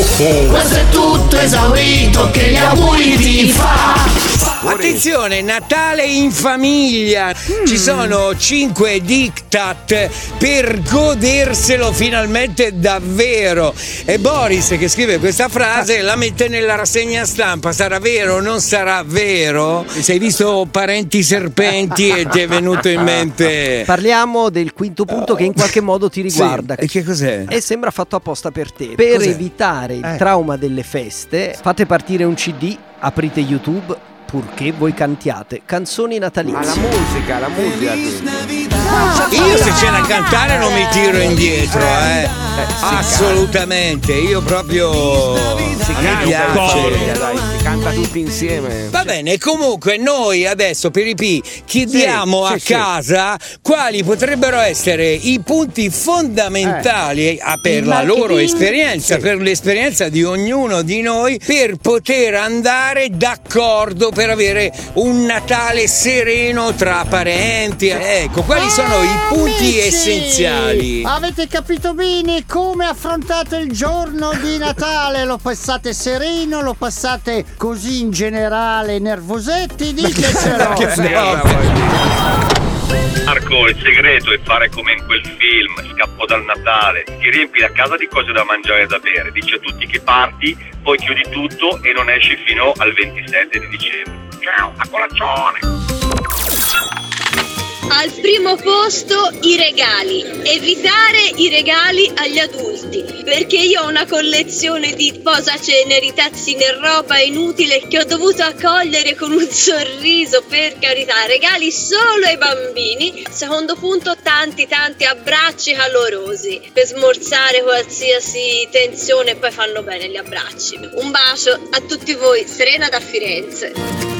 Questo è tutto esaurito, che gli auguri ti fa. Attenzione, Natale in famiglia. Ci sono 5 diktat per goderselo finalmente davvero. E Boris, che scrive questa frase, la mette nella rassegna stampa. Sarà vero o non sarà vero? Sei visto Parenti Serpenti e ti è venuto in mente. Parliamo del quinto punto che in qualche modo ti riguarda. Sì. E che cos'è? E sembra fatto apposta per te. Per cos'è? Evitare il trauma delle feste, fate partire un CD, aprite YouTube, purché voi cantiate canzoni natalizie. Ma la musica. Io se c'è da cantare non mi tiro indietro, assolutamente. Io proprio si canta tutti insieme. Va bene, comunque noi adesso per i P chiediamo casa quali potrebbero essere i punti fondamentali per la loro esperienza, per l'esperienza di ognuno di noi, per poter andare d'accordo, per avere un Natale sereno tra parenti. Ecco, quali sono i punti essenziali? Avete capito bene come affrontate il giorno di Natale? Lo passate sereno? Lo passate così in generale nervosetti? Ditecelo! Marco, il segreto è fare come in quel film Scappo dal Natale. Ti riempi la casa di cose da mangiare e da bere, dici a tutti che parti, poi chiudi tutto e non esci fino al 27 di dicembre. Ciao, a colazione! Al primo posto i regali, evitare i regali agli adulti, perché io ho una collezione di posaceneri, tazzine e roba inutile che ho dovuto accogliere con un sorriso, per carità, regali solo ai bambini. Secondo punto, tanti abbracci calorosi, per smorzare qualsiasi tensione, e poi fanno bene gli abbracci. Un bacio a tutti voi, Serena da Firenze.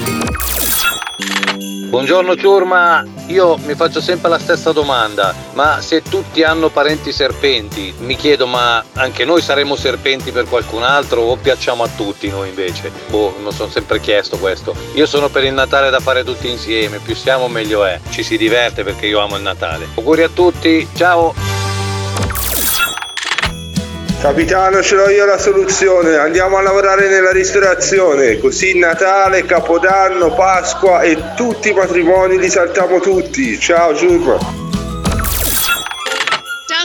Buongiorno ciurma, io mi faccio sempre la stessa domanda, ma se tutti hanno parenti serpenti, mi chiedo, ma anche noi saremo serpenti per qualcun altro o piacciamo a tutti noi invece? Me sono sempre chiesto questo. Io sono per il Natale da fare tutti insieme, più siamo meglio è, ci si diverte perché io amo il Natale. Auguri a tutti, ciao! Capitano, ce l'ho io la soluzione, andiamo a lavorare nella ristorazione, così Natale, Capodanno, Pasqua e tutti i matrimoni li saltiamo tutti. Ciao Giulio.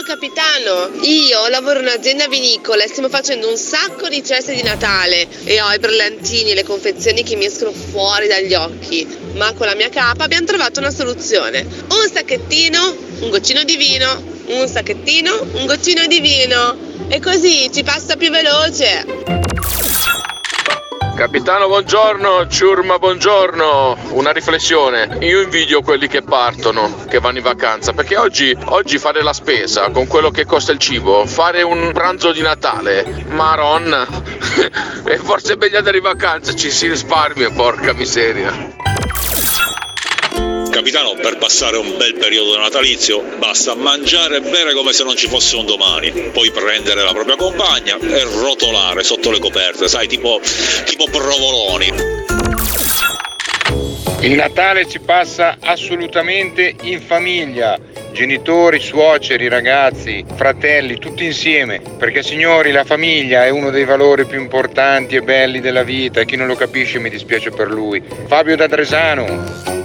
Capitano, io lavoro in un'azienda vinicola e stiamo facendo un sacco di ceste di Natale e ho i brillantini e le confezioni che mi escono fuori dagli occhi, ma con la mia capa abbiamo trovato una soluzione: un sacchettino, un goccino di vino, un sacchettino, un goccino di vino, e così ci passa più veloce. Capitano buongiorno, ciurma buongiorno, una riflessione, io invidio quelli che partono, che vanno in vacanza, perché oggi fare la spesa con quello che costa il cibo, fare un pranzo di Natale, maronna, e forse è meglio andare in vacanza, ci si risparmia, porca miseria. Capitano, per passare un bel periodo natalizio basta mangiare e bere come se non ci fosse un domani, poi prendere la propria compagna e rotolare sotto le coperte, sai, tipo provoloni. Il Natale ci passa assolutamente in famiglia, genitori, suoceri, ragazzi, fratelli, tutti insieme, perché signori, la famiglia è uno dei valori più importanti e belli della vita, e chi non lo capisce mi dispiace per lui. Fabio D'Adresano.